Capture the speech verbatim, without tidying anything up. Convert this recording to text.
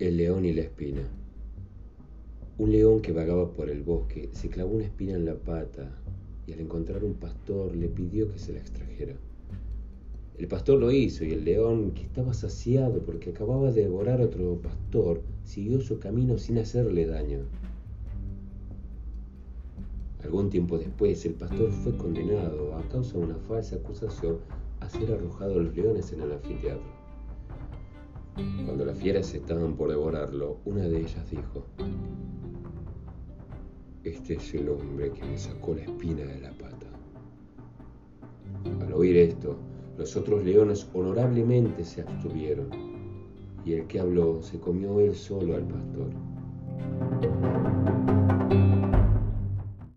El león y la espina. Un león que vagaba por el bosque se clavó una espina en la pata y al encontrar un pastor le pidió que se la extrajera. El pastor lo hizo y el león, que estaba saciado porque acababa de devorar a otro pastor, siguió su camino sin hacerle daño. Algún tiempo después, el pastor fue condenado a causa de una falsa acusación a ser arrojado a los leones en el anfiteatro. Cuando las fieras estaban por devorarlo, una de ellas dijo: "Este es el hombre que me sacó la espina de la pata". Al oír esto, los otros leones honorablemente se abstuvieron, y el que habló se comió él solo al pastor.